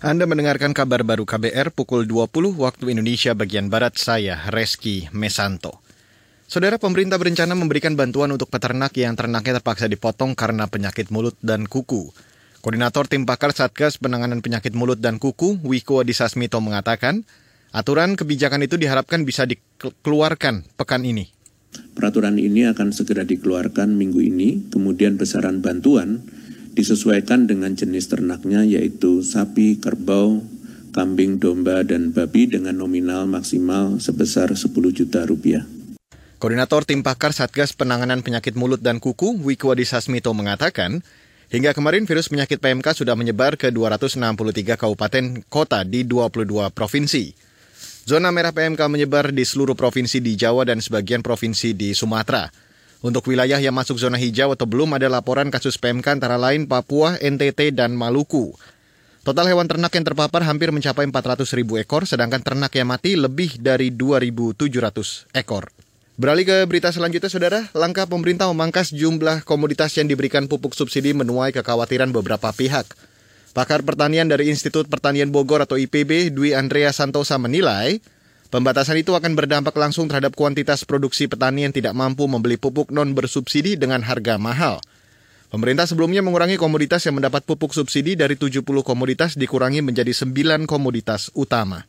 Anda mendengarkan kabar baru KBR pukul 20 waktu Indonesia bagian Barat, saya Reski Mesanto. Saudara, pemerintah berencana memberikan bantuan untuk peternak yang ternaknya terpaksa dipotong karena penyakit mulut dan kuku. Koordinator Tim Pakar Satgas Penanganan Penyakit Mulut dan Kuku, Wiku Adisasmito, mengatakan aturan kebijakan itu diharapkan bisa dikeluarkan pekan ini. Peraturan ini akan segera dikeluarkan minggu ini, kemudian besaran bantuan disesuaikan dengan jenis ternaknya, yaitu sapi, kerbau, kambing, domba, dan babi dengan nominal maksimal sebesar 10 juta rupiah. Koordinator Tim Pakar Satgas Penanganan Penyakit Mulut dan Kuku, Wiku Adisasmito, mengatakan hingga kemarin virus penyakit PMK sudah menyebar ke 263 kabupaten kota di 22 provinsi. Zona merah PMK menyebar di seluruh provinsi di Jawa dan sebagian provinsi di Sumatera. Untuk wilayah yang masuk zona hijau atau belum ada laporan kasus PMK antara lain Papua, NTT, dan Maluku. Total hewan ternak yang terpapar hampir mencapai 400.000 ekor, sedangkan ternak yang mati lebih dari 2.700 ekor. Beralih ke berita selanjutnya, Saudara. Langkah pemerintah memangkas jumlah komoditas yang diberikan pupuk subsidi menuai kekhawatiran beberapa pihak. Pakar pertanian dari Institut Pertanian Bogor atau IPB, Dwi Andreas Santosa, menilai pembatasan itu akan berdampak langsung terhadap kuantitas produksi petani yang tidak mampu membeli pupuk non-bersubsidi dengan harga mahal. Pemerintah sebelumnya mengurangi komoditas yang mendapat pupuk subsidi dari 70 komoditas dikurangi menjadi 9 komoditas utama.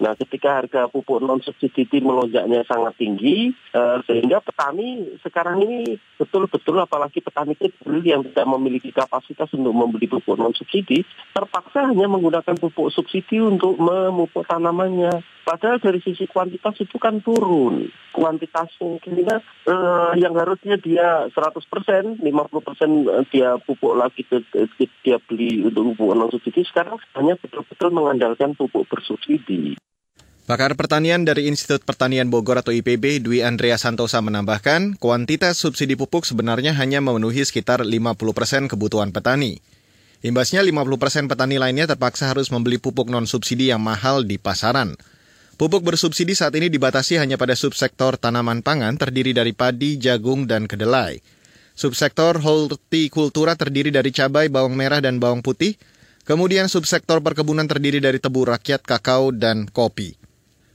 Nah, ketika harga pupuk non-subsidi melonjaknya sangat tinggi, sehingga petani sekarang ini betul-betul, apalagi petani kecil yang tidak memiliki kapasitas untuk membeli pupuk non-subsidi, terpaksa hanya menggunakan pupuk subsidi untuk memupuk tanamannya. Padahal dari sisi kuantitas itu kan turun. Kuantitas yang harusnya dia 100%, 50% dia pupuk lagi, dia beli untuk pupuk non-subsidi, sekarang hanya betul-betul mengandalkan pupuk bersubsidi. Pakar pertanian dari Institut Pertanian Bogor atau IPB, Dwi Andreas Santosa, menambahkan kuantitas subsidi pupuk sebenarnya hanya memenuhi sekitar 50% kebutuhan petani. Imbasnya 50% petani lainnya terpaksa harus membeli pupuk non-subsidi yang mahal di pasaran. Pupuk bersubsidi saat ini dibatasi hanya pada subsektor tanaman pangan terdiri dari padi, jagung, dan kedelai. Subsektor hortikultura terdiri dari cabai, bawang merah, dan bawang putih. Kemudian subsektor perkebunan terdiri dari tebu rakyat, kakao, dan kopi.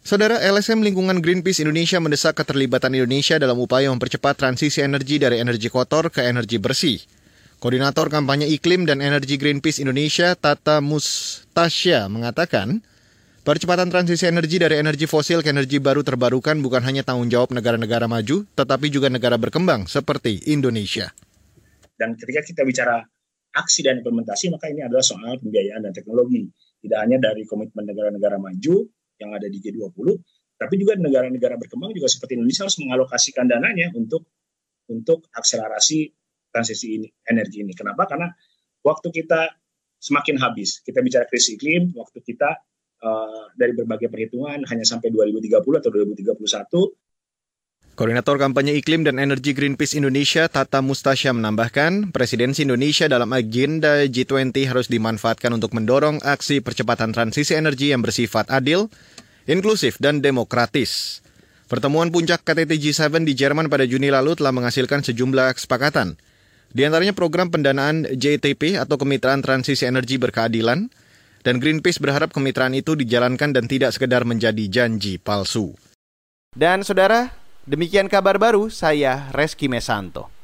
Saudara, LSM lingkungan Greenpeace Indonesia mendesak keterlibatan Indonesia dalam upaya mempercepat transisi energi dari energi kotor ke energi bersih. Koordinator Kampanye Iklim dan Energi Greenpeace Indonesia, Tata Mustasya, mengatakan percepatan transisi energi dari energi fosil ke energi baru terbarukan bukan hanya tanggung jawab negara-negara maju, tetapi juga negara berkembang seperti Indonesia. Dan ketika kita bicara aksi dan implementasi, maka ini adalah soal pembiayaan dan teknologi. Tidak hanya dari komitmen negara-negara maju yang ada di G20, tapi juga negara-negara berkembang juga seperti Indonesia harus mengalokasikan dananya untuk akselerasi transisi ini, energi ini. Kenapa? Karena waktu kita semakin habis. Kita bicara krisis iklim, waktu kita dari berbagai perhitungan hanya sampai 2030 atau 2031. Koordinator Kampanye Iklim dan Energi Greenpeace Indonesia, Tata Mustasya, menambahkan presidensi Indonesia dalam agenda G20 harus dimanfaatkan untuk mendorong aksi percepatan transisi energi yang bersifat adil, inklusif, dan demokratis. Pertemuan puncak KTT G7 di Jerman pada Juni lalu telah menghasilkan sejumlah kesepakatan. Di antaranya program pendanaan JTP atau Kemitraan Transisi Energi Berkeadilan, dan Greenpeace berharap kemitraan itu dijalankan dan tidak sekedar menjadi janji palsu. Dan saudara, demikian kabar baru, saya Reski Mesanto.